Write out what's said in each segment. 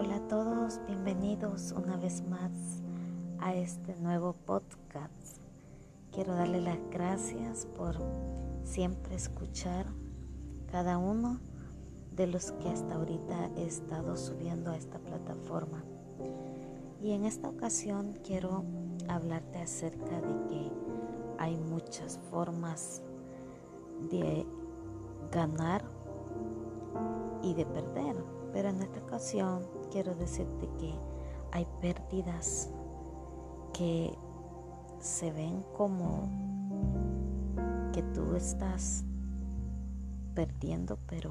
Hola a todos, bienvenidos una vez más a este nuevo podcast. Quiero darle las gracias por siempre escuchar cada uno de los que hasta ahorita he estado subiendo a esta plataforma. Y en esta ocasión quiero hablarte acerca de que hay muchas formas de ganar y de perder, pero en esta ocasión quiero decirte que hay pérdidas que se ven como que tú estás perdiendo, pero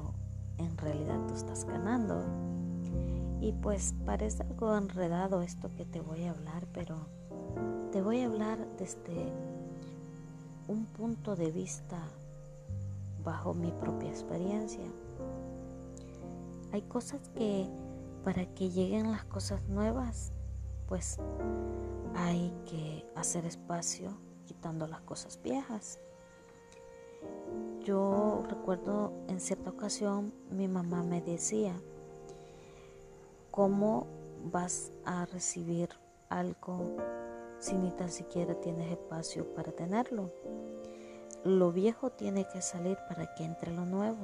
en realidad tú estás ganando. Y pues parece algo enredado esto que te voy a hablar, pero te voy a hablar desde un punto de vista bajo mi propia experiencia. Hay cosas que para que lleguen las cosas nuevas, pues hay que hacer espacio quitando las cosas viejas. Yo recuerdo en cierta ocasión mi mamá me decía, ¿cómo vas a recibir algo si ni tan siquiera tienes espacio para tenerlo? Lo viejo tiene que salir para que entre lo nuevo.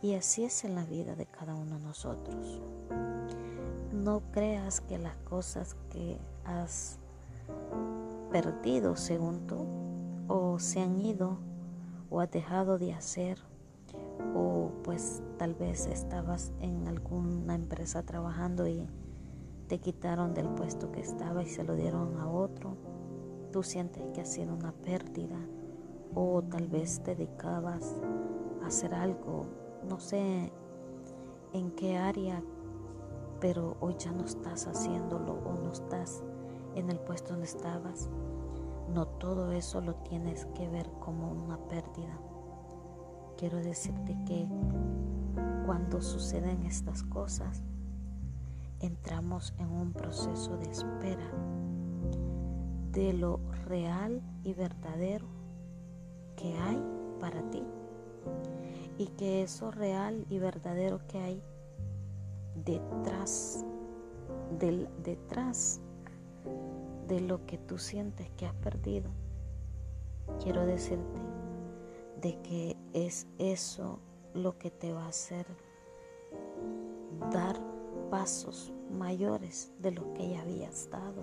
Y así es en la vida de cada uno de nosotros. No creas que las cosas que has perdido según tú, o se han ido, o has dejado de hacer, o pues tal vez estabas en alguna empresa trabajando y te quitaron del puesto que estaba y se lo dieron a otro. Tú sientes que ha sido una pérdida, o tal vez te dedicabas a hacer algo, no sé en qué área, pero hoy ya no estás haciéndolo o no estás en el puesto donde estabas. No todo eso lo tienes que ver como una pérdida. Quiero decirte que cuando suceden estas cosas, entramos en un proceso de espera de lo real y verdadero que hay para ti. Y que eso real y verdadero que hay detrás de lo que tú sientes que has perdido, quiero decirte de que es eso lo que te va a hacer dar pasos mayores de lo que ya habías dado.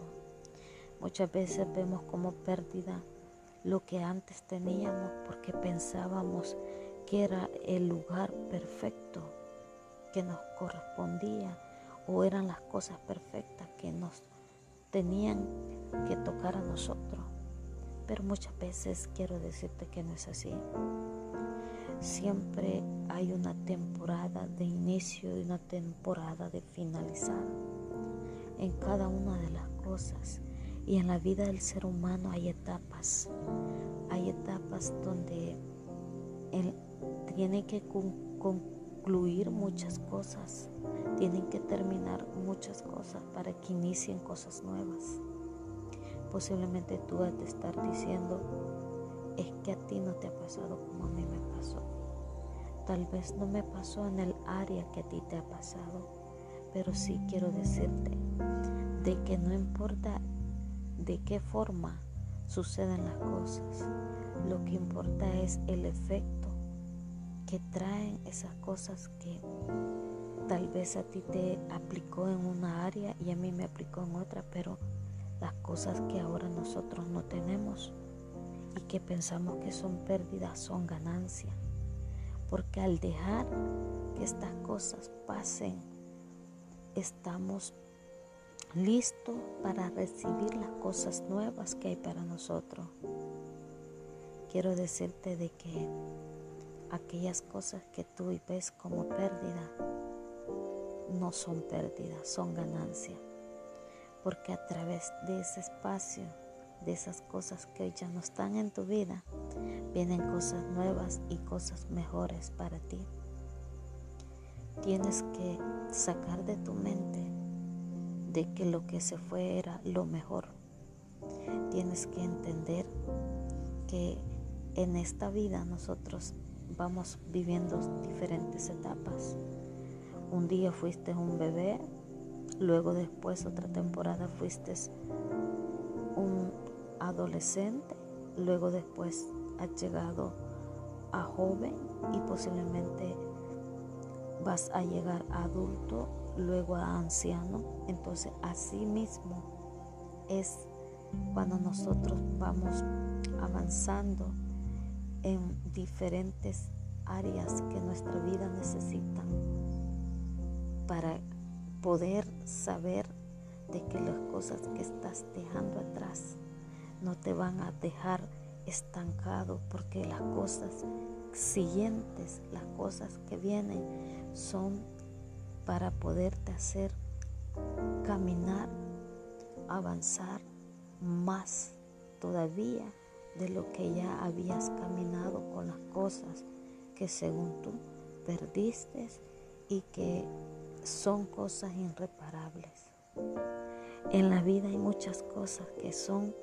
Muchas veces vemos como pérdida lo que antes teníamos porque pensábamos que era el lugar perfecto que nos correspondía o eran las cosas perfectas que nos tenían que tocar a nosotros. Pero muchas veces quiero decirte que no es así. Siempre hay una temporada de inicio y una temporada de finalizar en cada una de las cosas. Y en la vida del ser humano hay etapas. Hay etapas donde tiene que concluir muchas cosas, tienen que terminar muchas cosas para que inicien cosas nuevas. Posiblemente tú vas a estar diciendo, es que a ti no te ha pasado como a mí me pasó. Tal vez no me pasó en el área que a ti te ha pasado, pero sí quiero decirte de que no importa de qué forma suceden las cosas, lo que importa es el efecto que traen esas cosas que tal vez a ti te aplicó en una área y a mí me aplicó en otra, pero las cosas que ahora nosotros no tenemos y que pensamos que son pérdidas son ganancias, porque al dejar que estas cosas pasen, estamos listos para recibir las cosas nuevas que hay para nosotros. Quiero decirte de que aquellas cosas que tú ves como pérdida no son pérdidas, son ganancia. Porque a través de ese espacio, de esas cosas que ya no están en tu vida, vienen cosas nuevas y cosas mejores para ti. Tienes que sacar de tu mente de que lo que se fue era lo mejor. Tienes que entender que en esta vida nosotros vamos viviendo diferentes etapas. Un día fuiste un bebé, Luego después otra temporada fuiste un adolescente, luego después has llegado a joven y posiblemente vas a llegar a adulto, luego a anciano. Entonces así mismo es cuando nosotros vamos avanzando en diferentes áreas que nuestra vida necesitan para poder saber de que las cosas que estás dejando atrás no te van a dejar estancado, porque las cosas siguientes, las cosas que vienen, son para poderte hacer caminar, avanzar más todavía de lo que ya habías caminado con las cosas que según tú perdiste y que son cosas irreparables. En la vida hay muchas cosas que son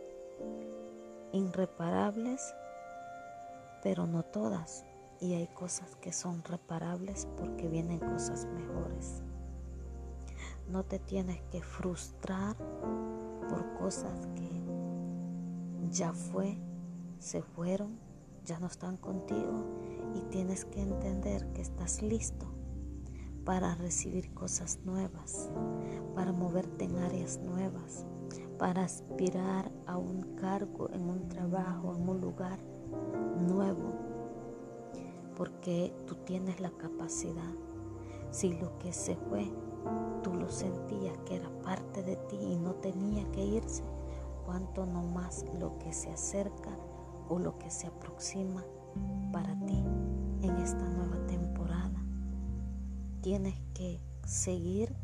irreparables, pero no todas, y hay cosas que son reparables porque vienen cosas mejores. No te tienes que frustrar por cosas que ya fue, se fueron, ya no están contigo, y tienes que entender que estás listo para recibir cosas nuevas, para moverte en áreas nuevas, para aspirar a un cargo, en un trabajo, en un lugar nuevo, porque tú tienes la capacidad. Si lo que se fue, tú lo sentías que era parte de ti y no tenía que irse, cuanto no más lo que se acerca o lo que se aproxima para ti en esta nueva temporada. Tienes que seguir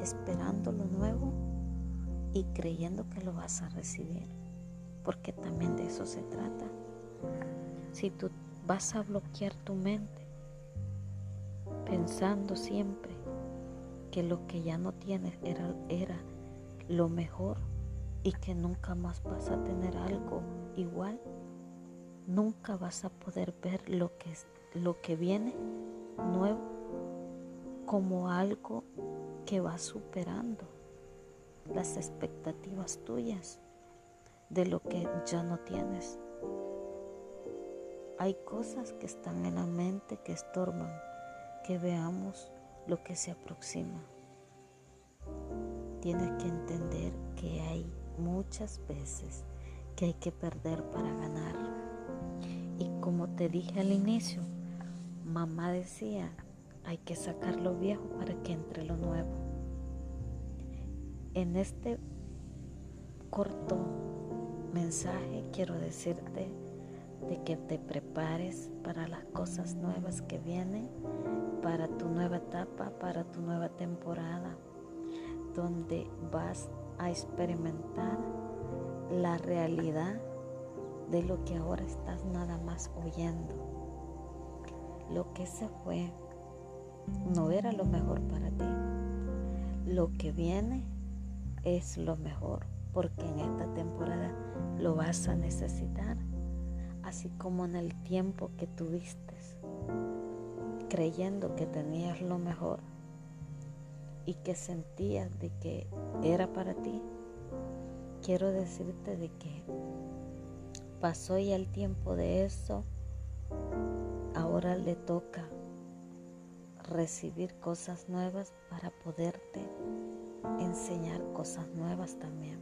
esperando lo nuevo y creyendo que lo vas a recibir, porque también de eso se trata. Si tú vas a bloquear tu mente pensando siempre que lo que ya no tienes era lo mejor y que nunca más vas a tener algo igual, nunca vas a poder ver lo que viene nuevo como algo que va superando las expectativas tuyas de lo que ya no tienes. Hay cosas que están en la mente que estorban que veamos lo que se aproxima. Tienes que entender que hay muchas veces que hay que perder para ganar. Y como te dije al inicio, mamá decía, hay que sacar lo viejo para que entre lo nuevo. En este corto mensaje quiero decirte de que te prepares para las cosas nuevas que vienen, para tu nueva etapa, para tu nueva temporada, donde vas a experimentar la realidad de lo que ahora estás nada más oyendo. Lo que se fue no era lo mejor para ti. Lo que viene es lo mejor, porque en esta temporada lo vas a necesitar, así como en el tiempo que tuviste creyendo que tenías lo mejor y que sentías de que era para ti. Quiero decirte de que pasó ya el tiempo de eso, ahora le toca recibir cosas nuevas para poderte enseñar cosas nuevas también.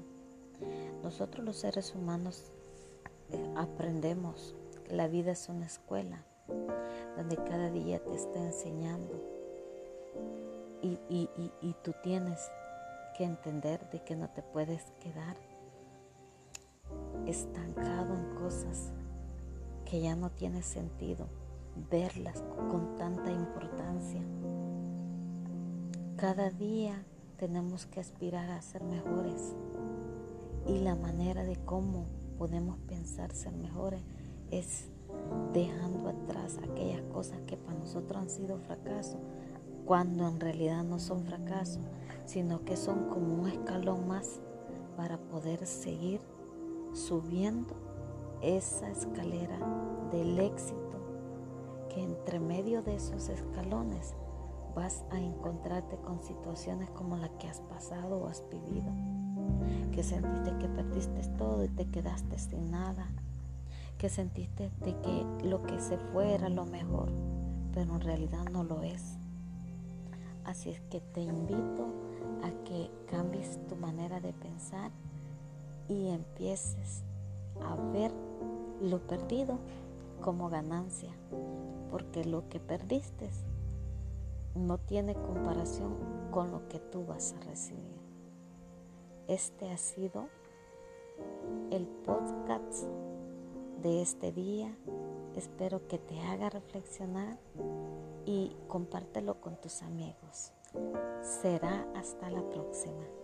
Nosotros los seres humanos aprendemos. La vida es una escuela donde cada día te está enseñando y tú tienes que entender de que no te puedes quedar estancado en cosas que ya no tiene sentido verlas con tanta importancia. Cada día tenemos que aspirar a ser mejores, y la manera de cómo podemos pensar ser mejores es dejando atrás aquellas cosas que para nosotros han sido fracaso, cuando en realidad no son fracasos, sino que son como un escalón más para poder seguir subiendo esa escalera del éxito, que entre medio de esos escalones vas a encontrarte con situaciones como las que has pasado o has vivido, que sentiste que perdiste todo y te quedaste sin nada, que sentiste de que lo que se fue era lo mejor, pero en realidad no lo es. Así es que te invito a que cambies tu manera de pensar y empieces a ver lo perdido como ganancia, porque lo que perdiste no tiene comparación con lo que tú vas a recibir. Este ha sido el podcast de este día. Espero que te haga reflexionar y compártelo con tus amigos. Será hasta la próxima.